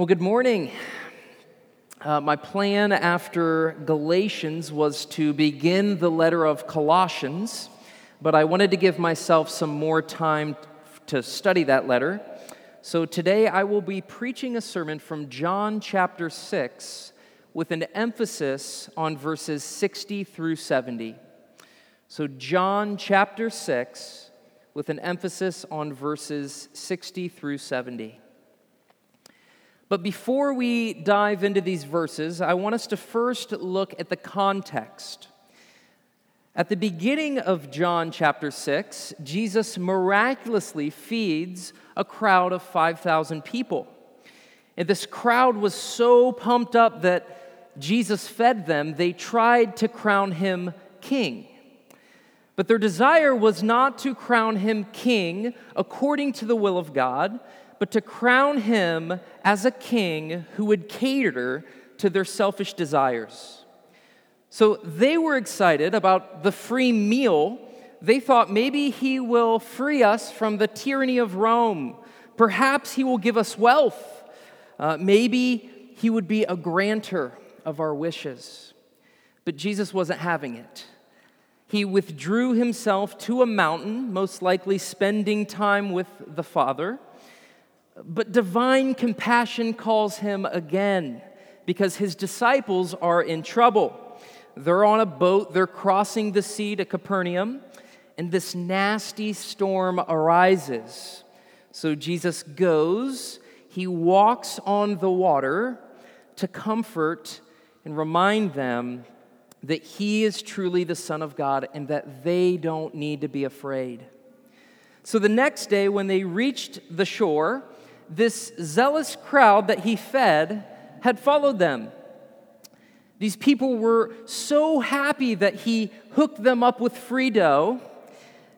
Well, good morning. My plan after Galatians was to begin the letter of Colossians, but I wanted to give myself some more time to study that letter. So today I will be preaching a sermon from John chapter 6 with an emphasis on verses 60 through 70. So John chapter 6 with an emphasis on verses 60 through 70. But before we dive into these verses, I want us to first look at the context. At the beginning of John chapter 6, Jesus miraculously feeds a crowd of 5,000 people. And this crowd was so pumped up that Jesus fed them, they tried to crown him king. But their desire was not to crown him king according to the will of God, but to crown him as a king who would cater to their selfish desires. So they were excited about the free meal. They thought maybe he will free us from the tyranny of Rome. Perhaps he will give us wealth. Maybe he would be a grantor of our wishes. But Jesus wasn't having it. He withdrew himself to a mountain, most likely spending time with the Father. But divine compassion calls him again because his disciples are in trouble. They're on a boat, they're crossing the sea to Capernaum, and this nasty storm arises. So Jesus goes, he walks on the water to comfort and remind them that he is truly the Son of God and that they don't need to be afraid. So the next day when they reached the shore, this zealous crowd that he fed had followed them. These people were so happy that he hooked them up with free dough.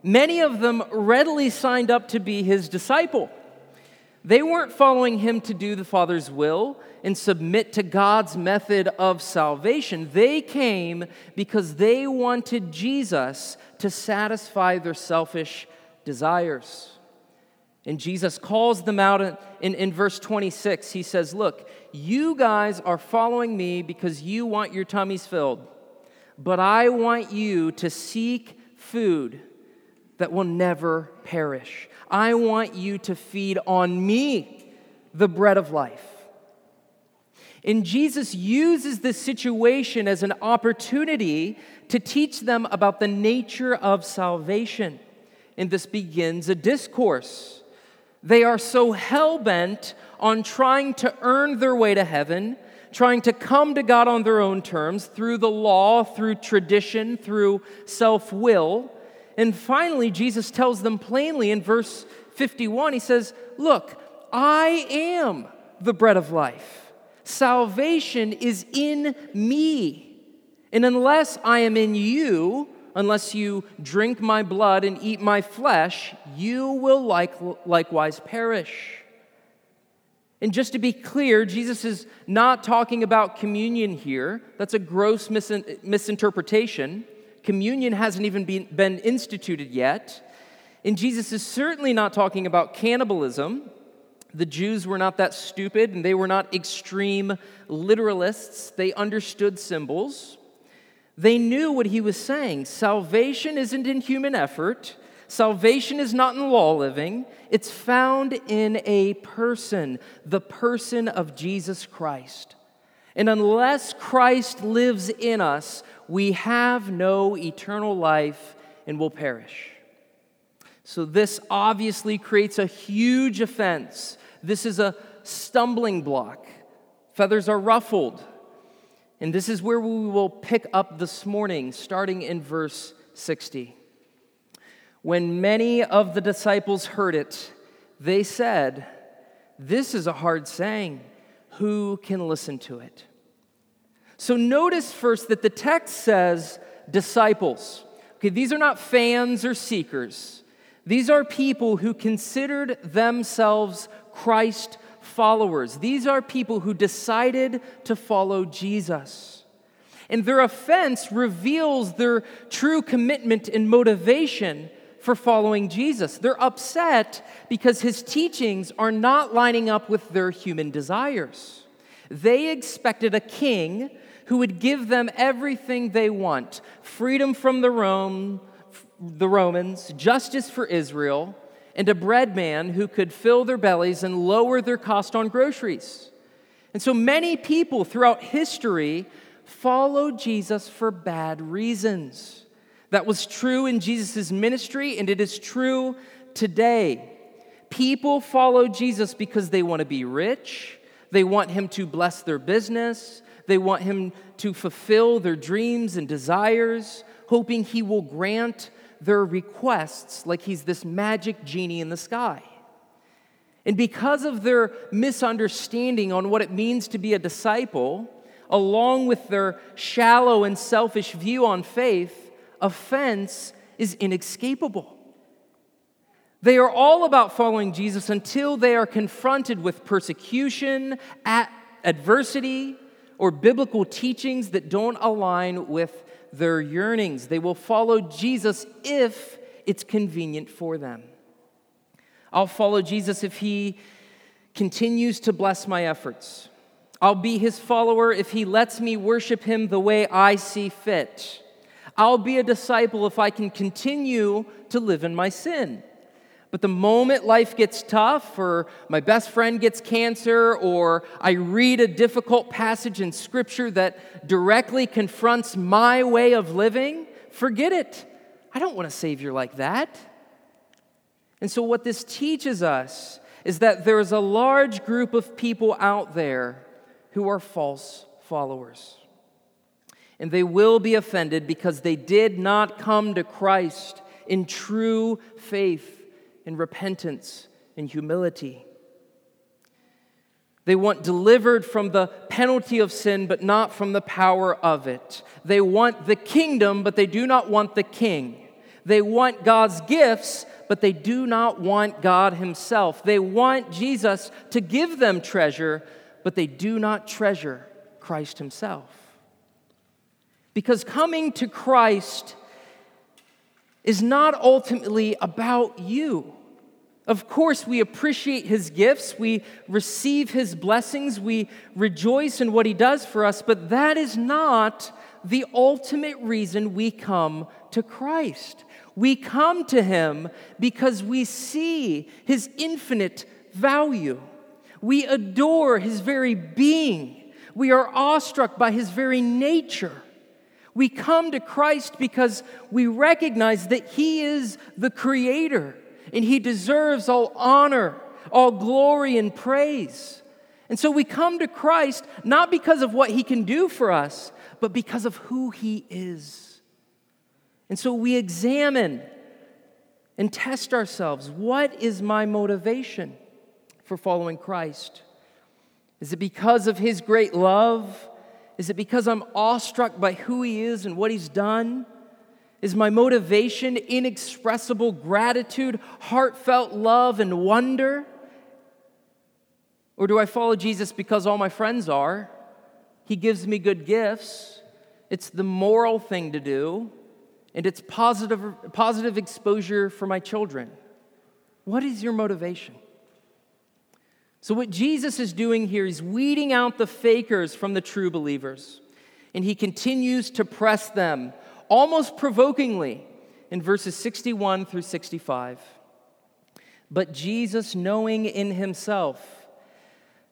Many of them readily signed up to be his disciple. They weren't following him to do the Father's will and submit to God's method of salvation. They came because they wanted Jesus to satisfy their selfish desires. And Jesus calls them out in verse 26. He says, look, you guys are following me because you want your tummies filled, but I want you to seek food that will never perish. I want you to feed on me, the bread of life. And Jesus uses this situation as an opportunity to teach them about the nature of salvation. And this begins a discourse. They are so hell-bent on trying to earn their way to heaven, trying to come to God on their own terms, through the law, through tradition, through self-will. And finally, Jesus tells them plainly in verse 51, he says, look, I am the bread of life. Salvation is in me. And unless I am in you, unless you drink my blood and eat my flesh, you will likewise perish. And just to be clear, Jesus is not talking about communion here. That's a gross misinterpretation. Communion hasn't even been instituted yet. And Jesus is certainly not talking about cannibalism. The Jews were not that stupid, and they were not extreme literalists. They understood symbols. They knew what he was saying. Salvation isn't in human effort. Salvation is not in law living. It's found in a person, the person of Jesus Christ. And unless Christ lives in us, we have no eternal life and will perish. So this obviously creates a huge offense. This is a stumbling block. Feathers are ruffled. And this is where we will pick up this morning, starting in verse 60. When many of the disciples heard it, they said, "This is a hard saying. Who can listen to it?" So notice first that the text says disciples. Okay, these are not fans or seekers. These are people who considered themselves Christ followers. These are people who decided to follow Jesus. And their offense reveals their true commitment and motivation for following Jesus. They're upset because his teachings are not lining up with their human desires. They expected a king who would give them everything they want, freedom from the Romans, justice for Israel, and a bread man who could fill their bellies and lower their cost on groceries. And so many people throughout history followed Jesus for bad reasons. That was true in Jesus' ministry, and it is true today. People follow Jesus because they want to be rich, they want him to bless their business, they want him to fulfill their dreams and desires, hoping he will grant their requests like he's this magic genie in the sky. And because of their misunderstanding on what it means to be a disciple, along with their shallow and selfish view on faith, offense is inescapable. They are all about following Jesus until they are confronted with persecution, adversity, or biblical teachings that don't align with their yearnings. They will follow Jesus if it's convenient for them. I'll follow Jesus if he continues to bless my efforts. I'll be his follower if he lets me worship him the way I see fit. I'll be a disciple if I can continue to live in my sin. But the moment life gets tough, or my best friend gets cancer, or I read a difficult passage in Scripture that directly confronts my way of living, forget it. I don't want a Savior like that. And so what this teaches us is that there is a large group of people out there who are false followers. And they will be offended because they did not come to Christ in true faith, in repentance, in humility. They want delivered from the penalty of sin, but not from the power of it. They want the kingdom, but they do not want the king. They want God's gifts, but they do not want God himself. They want Jesus to give them treasure, but they do not treasure Christ himself. Because coming to Christ is not ultimately about you. Of course, we appreciate his gifts, we receive his blessings, we rejoice in what he does for us, but that is not the ultimate reason we come to Christ. We come to him because we see his infinite value. We adore his very being. We are awestruck by his very nature. We come to Christ because we recognize that he is the creator and he deserves all honor, all glory and praise. And so we come to Christ not because of what he can do for us, but because of who he is. And so we examine and test ourselves. What is my motivation for following Christ? Is it because of his great love? Is it because I'm awestruck by who he is and what he's done? Is my motivation inexpressible gratitude, heartfelt love, and wonder? Or do I follow Jesus because all my friends are? He gives me good gifts. It's the moral thing to do, and it's positive exposure for my children. What is your motivation? So what Jesus is doing here is weeding out the fakers from the true believers. And he continues to press them, almost provokingly, in verses 61 through 65. But Jesus, knowing in himself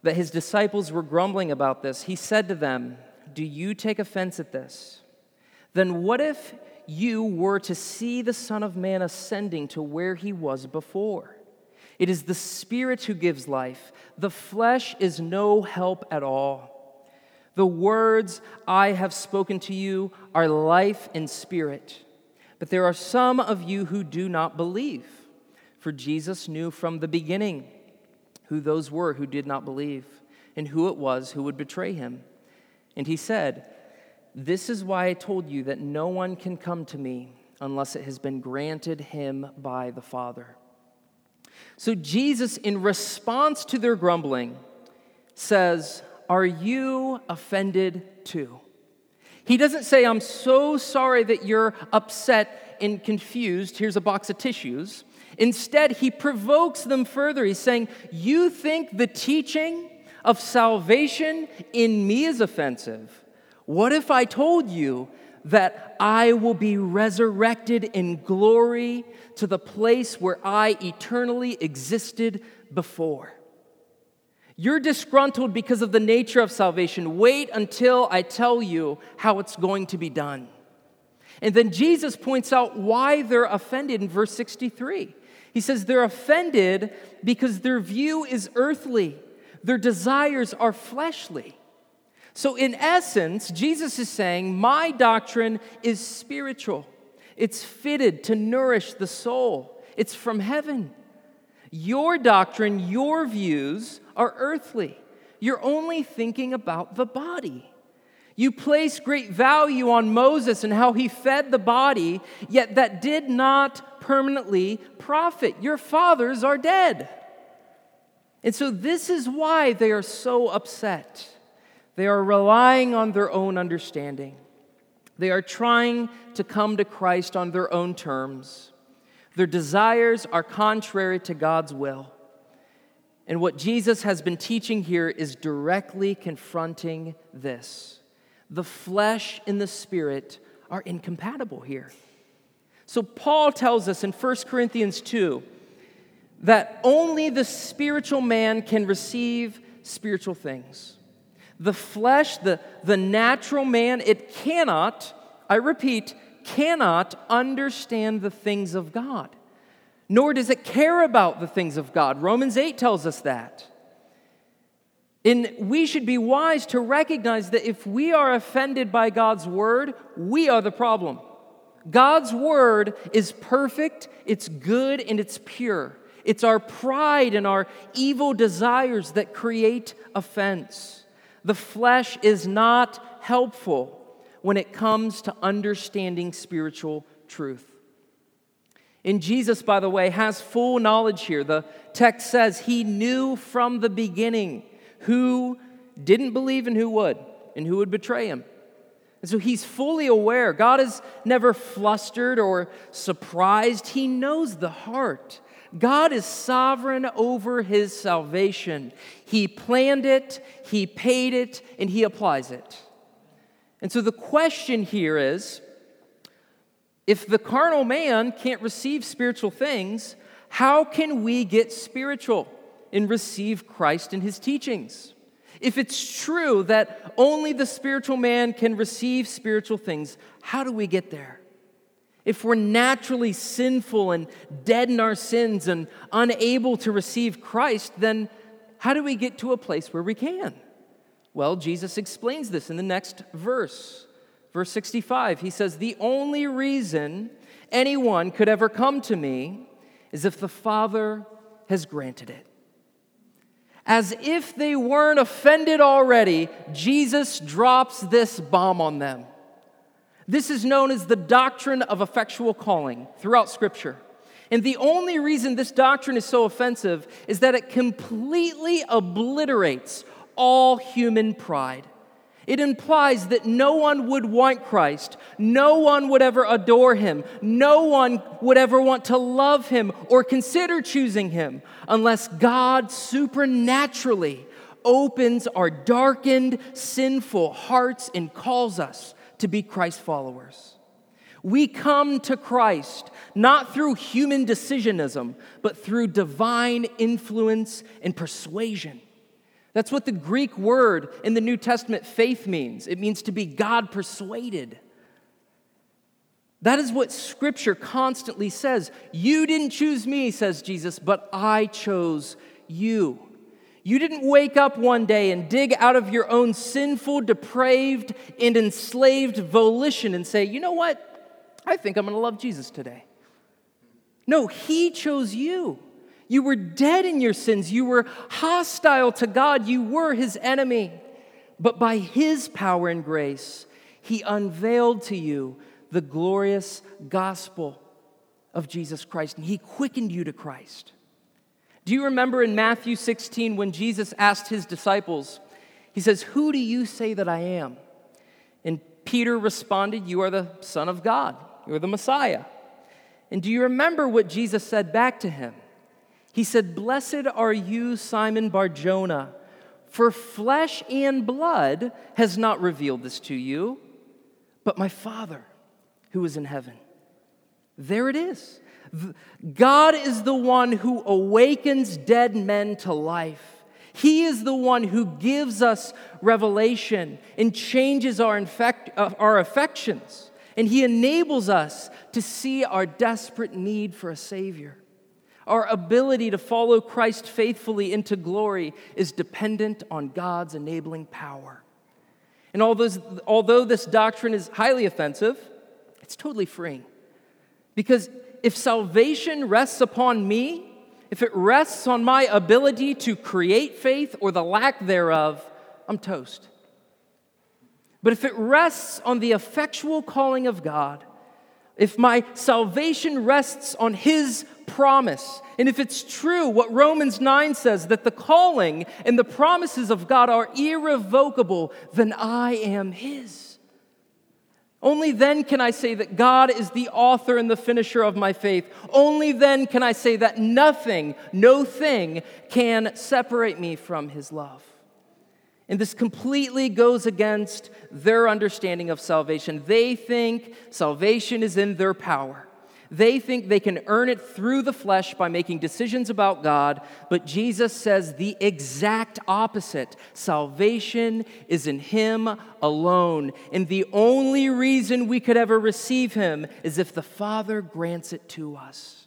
that his disciples were grumbling about this, he said to them, "Do you take offense at this? Then what if you were to see the Son of Man ascending to where he was before? It is the Spirit who gives life. The flesh is no help at all. The words I have spoken to you are life and spirit. But there are some of you who do not believe. For Jesus knew from the beginning who those were who did not believe and who it was who would betray him. And he said, 'This is why I told you that no one can come to me unless it has been granted him by the Father.'" So Jesus, in response to their grumbling, says, "Are you offended too?" He doesn't say, "I'm so sorry that you're upset and confused, here's a box of tissues. Instead, he provokes them further. He's saying, you think the teaching of salvation in me is offensive. What if I told you that I will be resurrected in glory to the place where I eternally existed before? You're disgruntled because of the nature of salvation. Wait until I tell you how it's going to be done. And then Jesus points out why they're offended in verse 63. He says they're offended because their view is earthly. Their desires are fleshly. So in essence, Jesus is saying, my doctrine is spiritual. It's fitted to nourish the soul. It's from heaven. Your doctrine, your views are earthly. You're only thinking about the body. You place great value on Moses and how he fed the body, yet that did not permanently profit. Your fathers are dead. And so this is why they are so upset. They are relying on their own understanding. They are trying to come to Christ on their own terms. Their desires are contrary to God's will. And what Jesus has been teaching here is directly confronting this. The flesh and the spirit are incompatible here. So Paul tells us in 1 Corinthians 2 that only the spiritual man can receive spiritual things. The flesh, the natural man, it cannot, I repeat, cannot understand the things of God. Nor does it care about the things of God. Romans 8 tells us that. And we should be wise to recognize that if we are offended by God's word, we are the problem. God's word is perfect, it's good, and it's pure. It's our pride and our evil desires that create offense. The flesh is not helpful when it comes to understanding spiritual truth. And Jesus, by the way, has full knowledge here. The text says he knew from the beginning who didn't believe and who would betray him. And so he's fully aware. God is never flustered or surprised. He knows the heart. God is sovereign over his salvation. He planned it, he paid it, and he applies it. And so the question here is, if the carnal man can't receive spiritual things, how can we get spiritual and receive Christ and his teachings? If it's true that only the spiritual man can receive spiritual things, how do we get there? If we're naturally sinful and dead in our sins and unable to receive Christ, then how do we get to a place where we can? Well, Jesus explains this in the next verse. Verse 65, he says, the only reason anyone could ever come to me is if the Father has granted it. As if they weren't offended already, Jesus drops this bomb on them. This is known as the doctrine of effectual calling throughout Scripture. And the only reason this doctrine is so offensive is that it completely obliterates all human pride. It implies that no one would want Christ, no one would ever adore him, no one would ever want to love him or consider choosing him unless God supernaturally opens our darkened, sinful hearts and calls us to be Christ followers. We come to Christ not through human decisionism, but through divine influence and persuasion. That's what the Greek word in the New Testament faith means. It means to be God persuaded. That is what Scripture constantly says. You didn't choose me, says Jesus, but I chose you. You didn't wake up one day and dig out of your own sinful, depraved, and enslaved volition and say, you know what? I think I'm going to love Jesus today. No, he chose you. You were dead in your sins. You were hostile to God. You were his enemy. But by his power and grace, he unveiled to you the glorious gospel of Jesus Christ, and he quickened you to Christ. Do you remember in Matthew 16 when Jesus asked his disciples, he says, who do you say that I am? And Peter responded, you are the Son of God. You are the Messiah. And do you remember what Jesus said back to him? He said, "Blessed are you, Simon Bar-Jona, for flesh and blood has not revealed this to you, but my Father who is in heaven." There it is. God is the one who awakens dead men to life. He is the one who gives us revelation and changes our affections. And He enables us to see our desperate need for a Savior. Our ability to follow Christ faithfully into glory is dependent on God's enabling power. And although this doctrine is highly offensive, it's totally freeing. Because if salvation rests upon me, if it rests on my ability to create faith or the lack thereof, I'm toast. But if it rests on the effectual calling of God, if my salvation rests on His promise, and if it's true what Romans 9 says, that the calling and the promises of God are irrevocable, then I am His. Only then can I say that God is the author and the finisher of my faith. Only then can I say that nothing, no thing, can separate me from His love. And this completely goes against their understanding of salvation. They think salvation is in their power. They think they can earn it through the flesh by making decisions about God, but Jesus says the exact opposite. Salvation is in Him alone, and the only reason we could ever receive Him is if the Father grants it to us.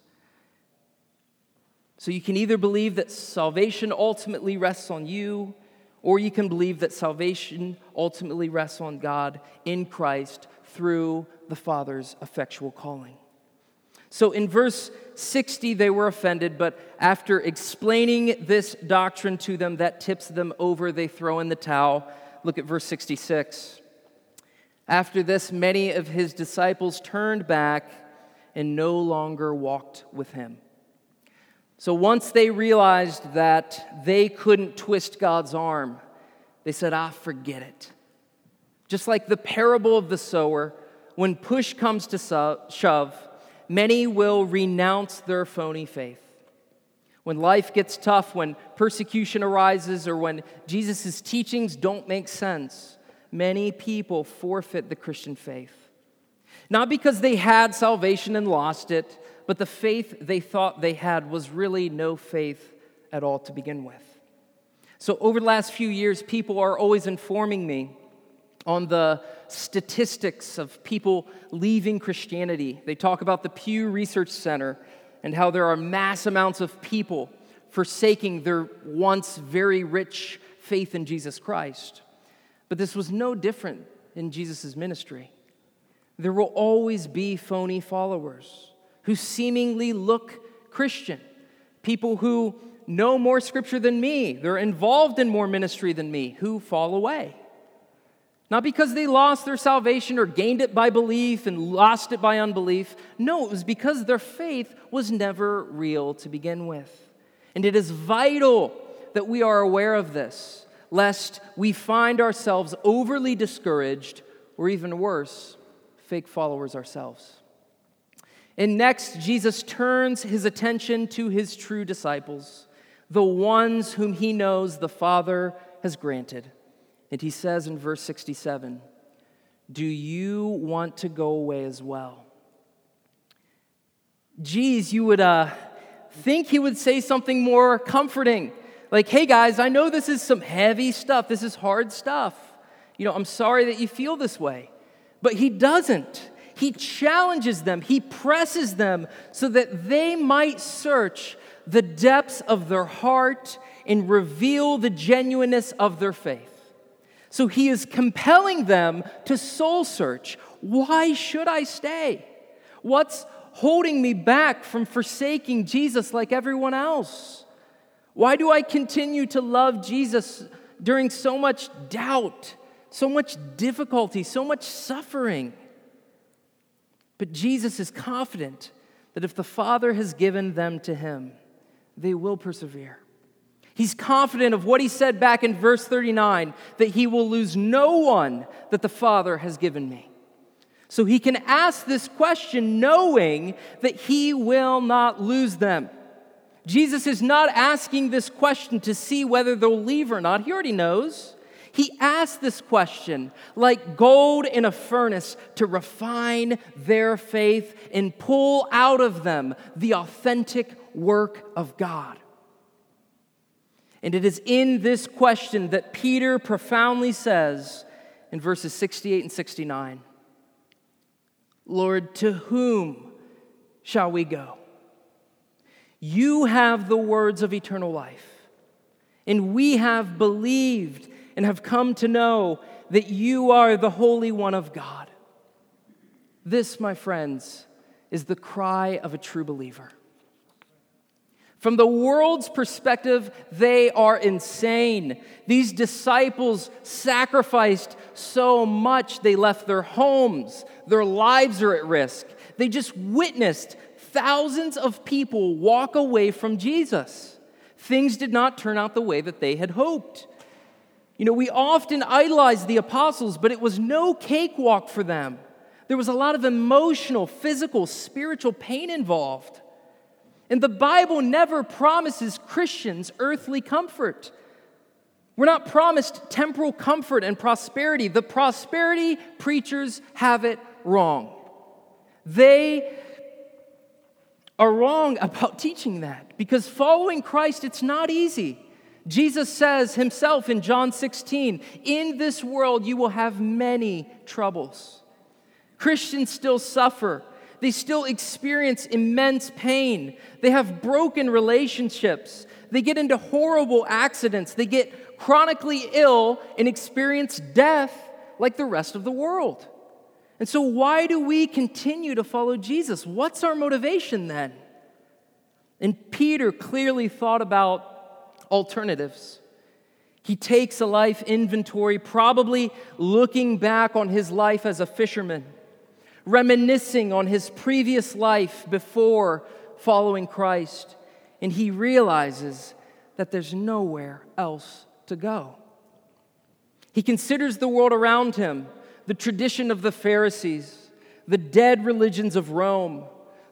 So you can either believe that salvation ultimately rests on you, or you can believe that salvation ultimately rests on God in Christ through the Father's effectual calling. So in verse 60, they were offended, but after explaining this doctrine to them that tips them over, they throw in the towel. Look at verse 66. After this, many of His disciples turned back and no longer walked with Him. So once they realized that they couldn't twist God's arm, they said, forget it. Just like the parable of the sower, when push comes to shove, many will renounce their phony faith. When life gets tough, when persecution arises, or when Jesus' teachings don't make sense, many people forfeit the Christian faith. Not because they had salvation and lost it, but the faith they thought they had was really no faith at all to begin with. So over the last few years, people are always informing me on the statistics of people leaving Christianity. They talk about the Pew Research Center and how there are mass amounts of people forsaking their once very rich faith in Jesus Christ. But this was no different in Jesus' ministry. There will always be phony followers who seemingly look Christian, people who know more Scripture than me, they're involved in more ministry than me, who fall away. Not because they lost their salvation or gained it by belief and lost it by unbelief. No, it was because their faith was never real to begin with. And it is vital that we are aware of this, lest we find ourselves overly discouraged or even worse, fake followers ourselves. And next, Jesus turns His attention to His true disciples, the ones whom He knows the Father has granted. And He says in verse 67, "Do you want to go away as well?" Geez, you would think He would say something more comforting. Like, hey guys, I know this is some heavy stuff. This is hard stuff. You know, I'm sorry that you feel this way. But He doesn't. He challenges them. He presses them so that they might search the depths of their heart and reveal the genuineness of their faith. So He is compelling them to soul search. Why should I stay? What's holding me back from forsaking Jesus like everyone else? Why do I continue to love Jesus during so much doubt, so much difficulty, so much suffering? But Jesus is confident that if the Father has given them to Him, they will persevere. He's confident of what He said back in verse 39, that He will lose no one that the Father has given me. So he can ask this question knowing that he will not lose them. Jesus is not asking this question to see whether they'll leave or not. He already knows. He asked this question like gold in a furnace to refine their faith and pull out of them the authentic work of God. And it is in this question that Peter profoundly says in verses 68 and 69, "Lord, to whom shall we go? You have the words of eternal life, and we have believed and have come to know that you are the Holy One of God." This, my friends, is the cry of a true believer. From the world's perspective, they are insane. These disciples sacrificed so much, they left their homes. Their lives are at risk. They just witnessed thousands of people walk away from Jesus. Things did not turn out the way that they had hoped. You know, we often idolize the apostles, but it was no cakewalk for them. There was a lot of emotional, physical, spiritual pain involved. And the Bible never promises Christians earthly comfort. We're not promised temporal comfort and prosperity. The prosperity preachers have it wrong. They are wrong about teaching that because following Christ, it's not easy. Jesus says himself in John 16, "In this world you will have many troubles." Christians still suffer. They still experience immense pain. They have broken relationships. They get into horrible accidents. They get chronically ill and experience death like the rest of the world. And so why do we continue to follow Jesus? What's our motivation then? And Peter clearly thought about alternatives. He takes a life inventory, probably looking back on his life as a fisherman, reminiscing on his previous life before following Christ, and he realizes that there's nowhere else to go. He considers the world around him, the tradition of the Pharisees, the dead religions of Rome,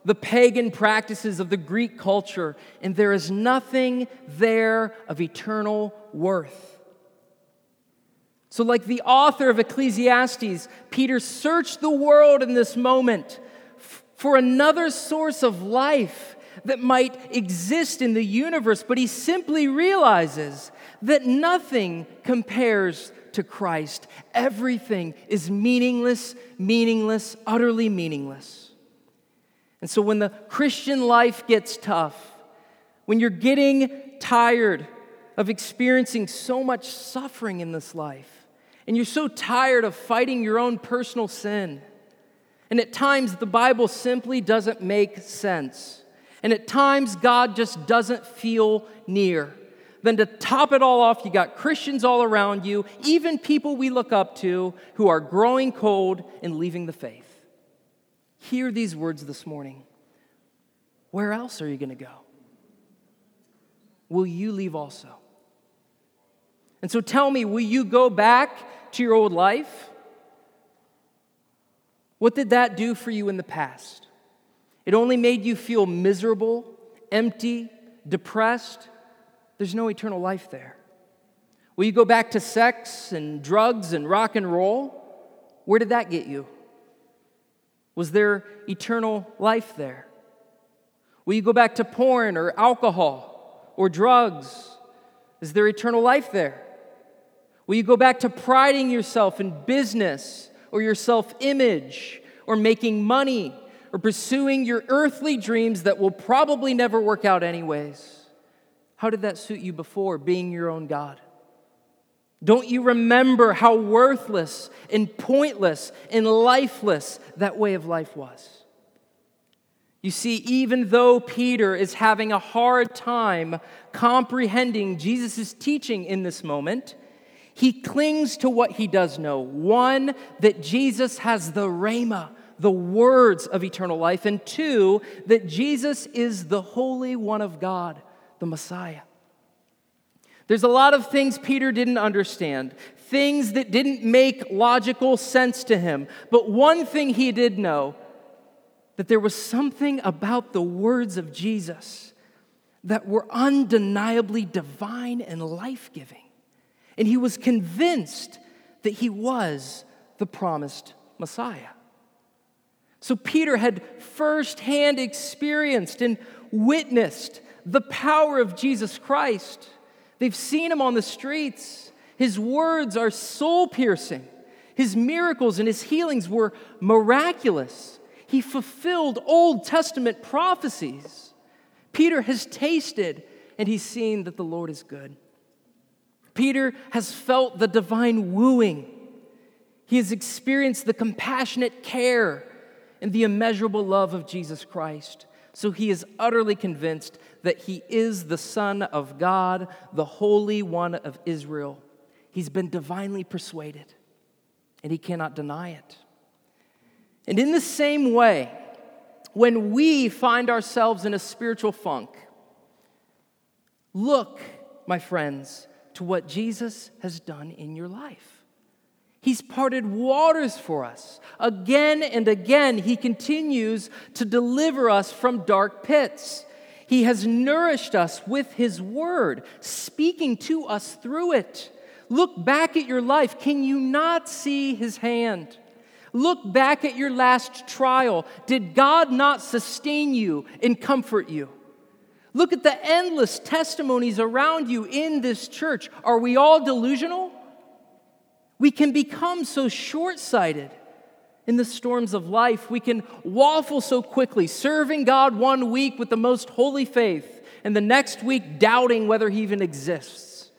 the pagan practices of the Greek culture, and there is nothing there of eternal worth. So, like the author of Ecclesiastes, Peter searched the world in this moment for another source of life that might exist in the universe, but he simply realizes that nothing compares to Christ. Everything is meaningless, utterly meaningless. And so when the Christian life gets tough, when you're getting tired of experiencing so much suffering in this life, and you're so tired of fighting your own personal sin, and at times the Bible simply doesn't make sense, and at times God just doesn't feel near, then to top it all off, you got Christians all around you, even people we look up to who are growing cold and leaving the faith. Hear these words this morning. Where else are you going to go? Will you leave also? And so tell me, will you go back to your old life? What did that do for you in the past? It only made you feel miserable, empty, depressed. There's no eternal life there. Will you go back to sex and drugs and rock and roll? Where did that get you? Was there eternal life there? Will you go back to porn or alcohol or drugs? Is there eternal life there? Will you go back to priding yourself in business or your self-image or making money or pursuing your earthly dreams that will probably never work out anyways? How did that suit you before, being your own God? Don't you remember how worthless and pointless and lifeless that way of life was? You see, even though Peter is having a hard time comprehending Jesus' teaching in this moment, he clings to what he does know. One, that Jesus has the rhema, the words of eternal life. And two, that Jesus is the Holy One of God, the Messiah. There's a lot of things Peter didn't understand, things that didn't make logical sense to him. But one thing he did know, that there was something about the words of Jesus that were undeniably divine and life-giving. And he was convinced that he was the promised Messiah. So Peter had firsthand experienced and witnessed the power of Jesus Christ. They've seen him on the streets. His words are soul-piercing. His miracles and his healings were miraculous. He fulfilled Old Testament prophecies. Peter has tasted and he's seen that the Lord is good. Peter has felt the divine wooing. He has experienced the compassionate care and the immeasurable love of Jesus Christ. So he is utterly convinced that he is the Son of God, the Holy One of Israel. He's been divinely persuaded, and he cannot deny it. And in the same way, when we find ourselves in a spiritual funk, look, my friends, to what Jesus has done in your life. He's parted waters for us. Again and again, he continues to deliver us from dark pits. He has nourished us with his word, speaking to us through it. Look back at your life. Can you not see his hand? Look back at your last trial. Did God not sustain you and comfort you? Look at the endless testimonies around you in this church. Are we all delusional? We can become so short-sighted in the storms of life. We can waffle so quickly, serving God one week with the most holy faith, and the next week doubting whether he even exists.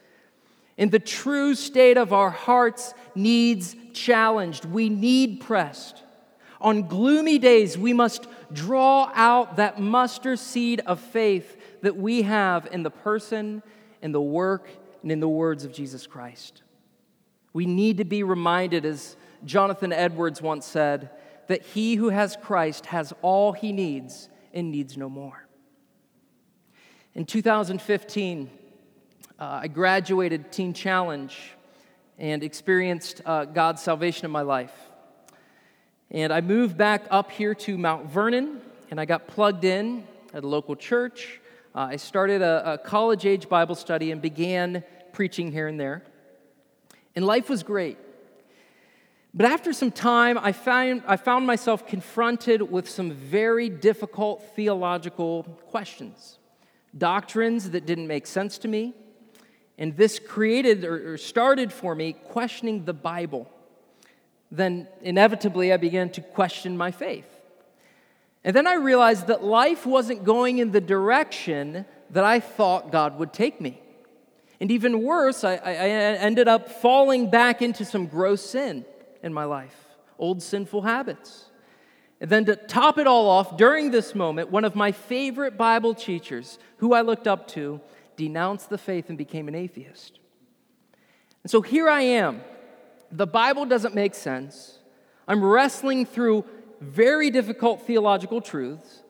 And the true state of our hearts needs challenged. We need pressed. On gloomy days, we must draw out that mustard seed of faith that we have in the person, in the work, and in the words of Jesus Christ. We need to be reminded, as Jonathan Edwards once said, that he who has Christ has all he needs and needs no more. In 2015, I graduated Teen Challenge and experienced God's salvation in my life. And I moved back up here to Mount Vernon, and I got plugged in at a local church. I started a college-age Bible study and began preaching here and there. And life was great. But after some time, I found myself confronted with some very difficult theological questions, doctrines that didn't make sense to me. And this created or started for me questioning the Bible. Then inevitably, I began to question my faith. And then I realized that life wasn't going in the direction that I thought God would take me. And even worse, I ended up falling back into some gross sin in my life, old sinful habits. And then to top it all off, during this moment, one of my favorite Bible teachers, who I looked up to, denounced the faith and became an atheist. And so here I am. The Bible doesn't make sense. I'm wrestling through very difficult theological truths.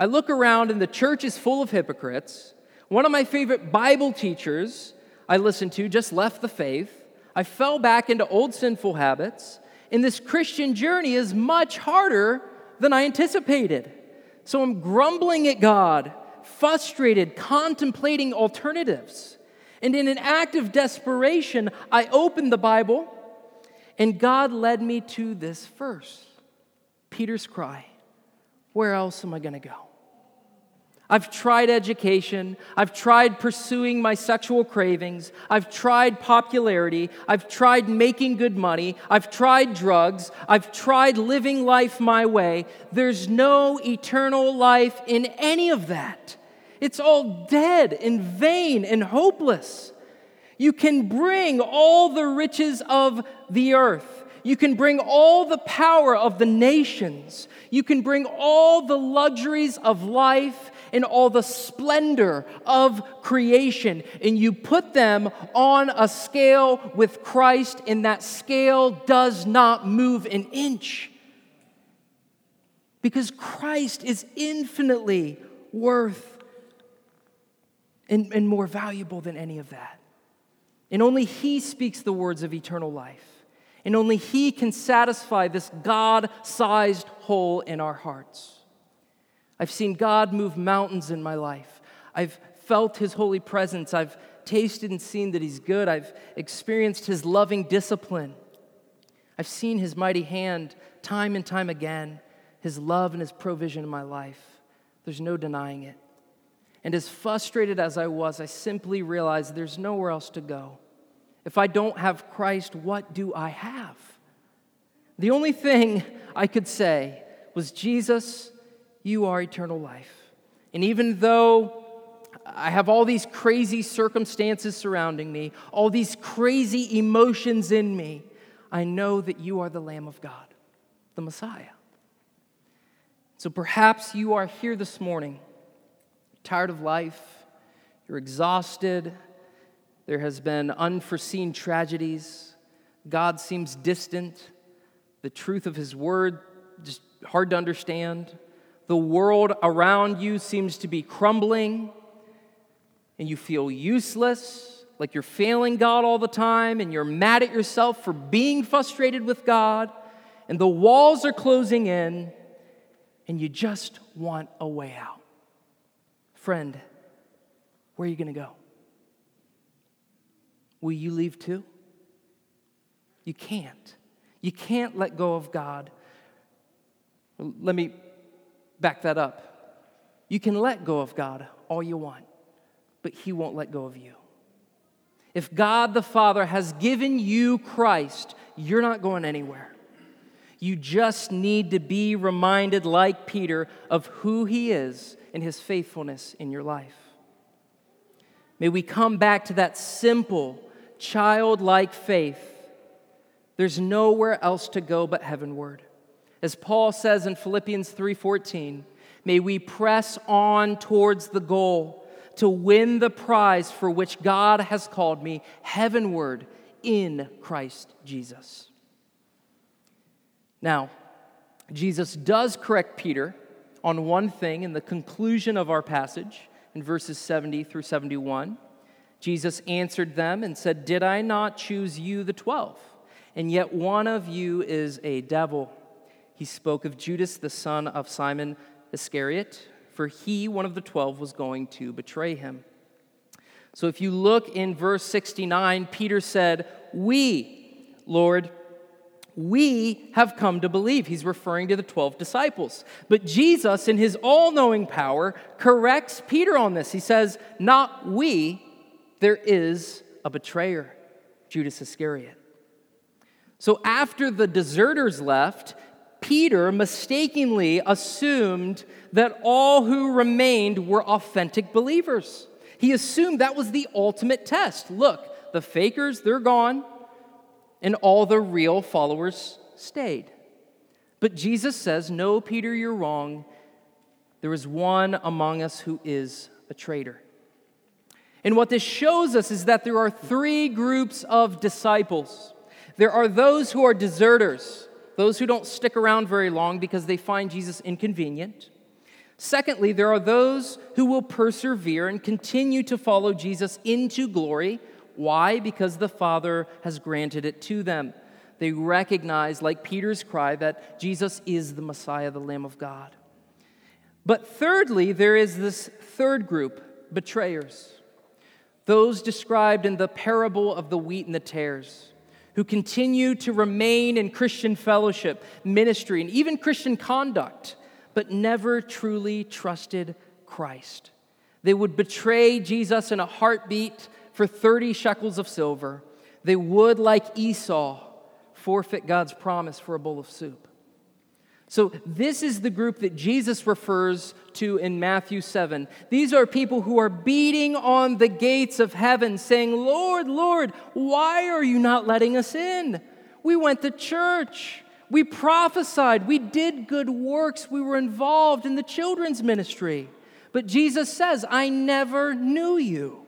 I look around and the church is full of hypocrites. One of my favorite Bible teachers I listened to just left the faith. I fell back into old sinful habits, and this Christian journey is much harder than I anticipated. So I'm grumbling at God, frustrated, contemplating alternatives. And in an act of desperation, I opened the Bible, and God led me to this verse, Peter's cry. Where else am I going to go? I've tried education, I've tried pursuing my sexual cravings, I've tried popularity, I've tried making good money, I've tried drugs, I've tried living life my way. There's no eternal life in any of that. It's all dead and vain and hopeless. You can bring all the riches of the earth. You can bring all the power of the nations. You can bring all the luxuries of life and all the splendor of creation, and you put them on a scale with Christ, and that scale does not move an inch. Because Christ is infinitely worth and more valuable than any of that. And only He speaks the words of eternal life. And only He can satisfy this God-sized hole in our hearts. I've seen God move mountains in my life. I've felt His holy presence. I've tasted and seen that He's good. I've experienced His loving discipline. I've seen His mighty hand time and time again, His love and His provision in my life. There's no denying it. And as frustrated as I was, I simply realized there's nowhere else to go. If I don't have Christ, what do I have? The only thing I could say was, Jesus, You are eternal life. And even though I have all these crazy circumstances surrounding me, all these crazy emotions in me, I know that You are the Lamb of God, the Messiah. So perhaps you are here this morning, tired of life, you're exhausted, there has been unforeseen tragedies, God seems distant, the truth of His word just hard to understand, the world around you seems to be crumbling, and you feel useless, like you're failing God all the time, and you're mad at yourself for being frustrated with God, and the walls are closing in, and you just want a way out. Friend, where are you going to go? Will you leave too? You can't. You can't let go of God. Let me back that up. You can let go of God all you want, but He won't let go of you. If God the Father has given you Christ, you're not going anywhere. You just need to be reminded, like Peter, of who He is and His faithfulness in your life. May we come back to that simple, childlike faith. There's nowhere else to go but heavenward. As Paul says in Philippians 3:14, may we press on towards the goal to win the prize for which God has called me heavenward in Christ Jesus. Now, Jesus does correct Peter on one thing in the conclusion of our passage in verses 70 through 71. Jesus answered them and said, "Did I not choose you, the 12? And yet one of you is a devil." He spoke of Judas, the son of Simon Iscariot, for he, one of the 12, was going to betray Him. So if you look in verse 69, Peter said, "We, Lord, we have come to believe." He's referring to the 12 disciples. But Jesus, in His all-knowing power, corrects Peter on this. He says, "Not we, there is a betrayer, Judas Iscariot." So after the deserters left, Peter mistakenly assumed that all who remained were authentic believers. He assumed that was the ultimate test. Look, the fakers, they're gone, and all the real followers stayed. But Jesus says, "No, Peter, you're wrong. There is one among us who is a traitor." And what this shows us is that there are three groups of disciples. There are those who are deserters, those who don't stick around very long because they find Jesus inconvenient. Secondly, there are those who will persevere and continue to follow Jesus into glory. Why? Because the Father has granted it to them. They recognize, like Peter's cry, that Jesus is the Messiah, the Lamb of God. But thirdly, there is this third group, betrayers, those described in the parable of the wheat and the tares, who continue to remain in Christian fellowship, ministry, and even Christian conduct, but never truly trusted Christ. They would betray Jesus in a heartbeat for 30 shekels of silver. They would, like Esau, forfeit God's promise for a bowl of soup. So this is the group that Jesus refers to in Matthew 7. These are people who are beating on the gates of heaven, saying, "Lord, Lord, why are You not letting us in? We went to church. We prophesied. We did good works. We were involved in the children's ministry." But Jesus says, "I never knew you."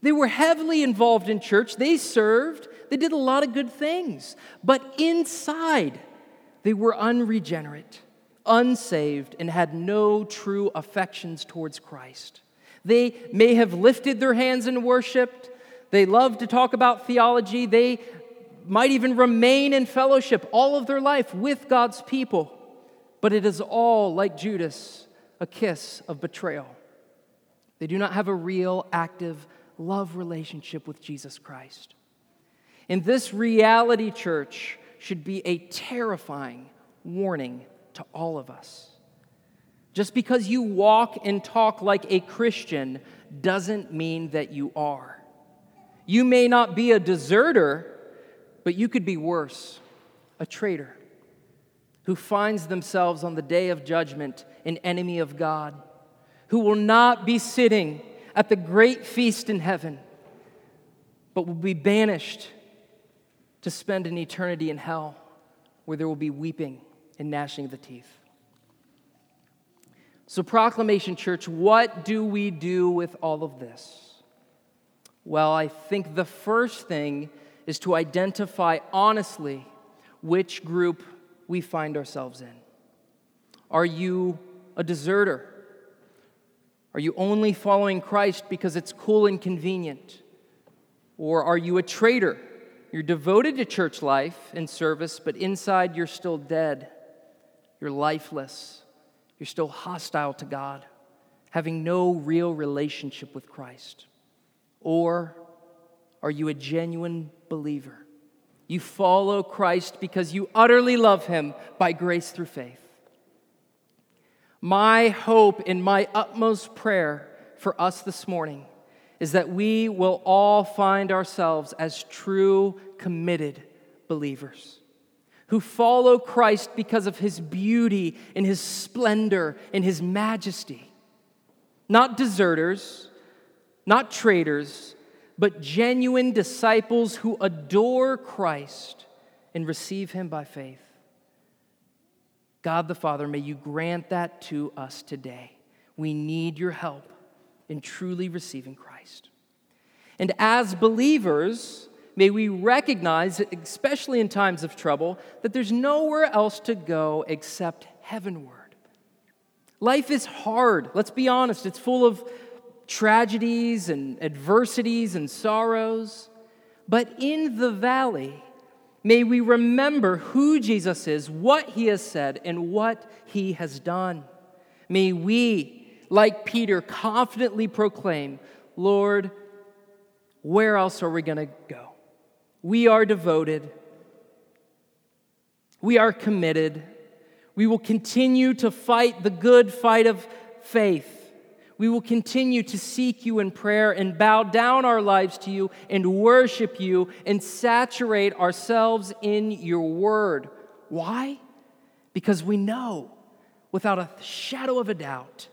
They were heavily involved in church. They served. They did a lot of good things. But inside, they were unregenerate, unsaved, and had no true affections towards Christ. They may have lifted their hands and worshiped. They love to talk about theology. They might even remain in fellowship all of their life with God's people. But it is all, like Judas, a kiss of betrayal. They do not have a real, active love relationship with Jesus Christ. And this reality, church, should be a terrifying warning to all of us. Just because you walk and talk like a Christian doesn't mean that you are. You may not be a deserter, but you could be worse, a traitor who finds themselves on the day of judgment an enemy of God, who will not be sitting at the great feast in heaven, but will be banished to spend an eternity in hell where there will be weeping and gnashing of the teeth. So, Proclamation Church, what do we do with all of this? Well, I think the first thing is to identify honestly which group we find ourselves in. Are you a deserter? Are you only following Christ because it's cool and convenient? Or are you a traitor? You're devoted to church life and service, but inside you're still dead. You're lifeless. You're still hostile to God, having no real relationship with Christ. Or are you a genuine believer? You follow Christ because you utterly love Him by grace through faith. My hope and my utmost prayer for us this morning is that we will all find ourselves as true, committed believers who follow Christ because of His beauty and His splendor and His majesty. Not deserters, not traitors, but genuine disciples who adore Christ and receive Him by faith. God the Father, may you grant that to us today. We need your help in truly receiving Christ. And as believers, may we recognize, especially in times of trouble, that there's nowhere else to go except heavenward. Life is hard. Let's be honest. It's full of tragedies and adversities and sorrows. But in the valley, may we remember who Jesus is, what He has said, and what He has done. May we, like Peter, confidently proclaim, Lord, where else are we going to go? We are devoted. We are committed. We will continue to fight the good fight of faith. We will continue to seek you in prayer and bow down our lives to you and worship you and saturate ourselves in your word. Why? Because we know without a shadow of a doubt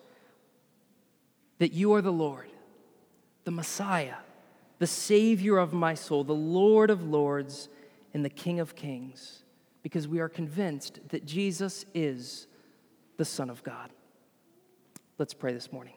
that you are the Lord, the Messiah, the Savior of my soul, the Lord of lords, and the King of kings, because we are convinced that Jesus is the Son of God. Let's pray this morning.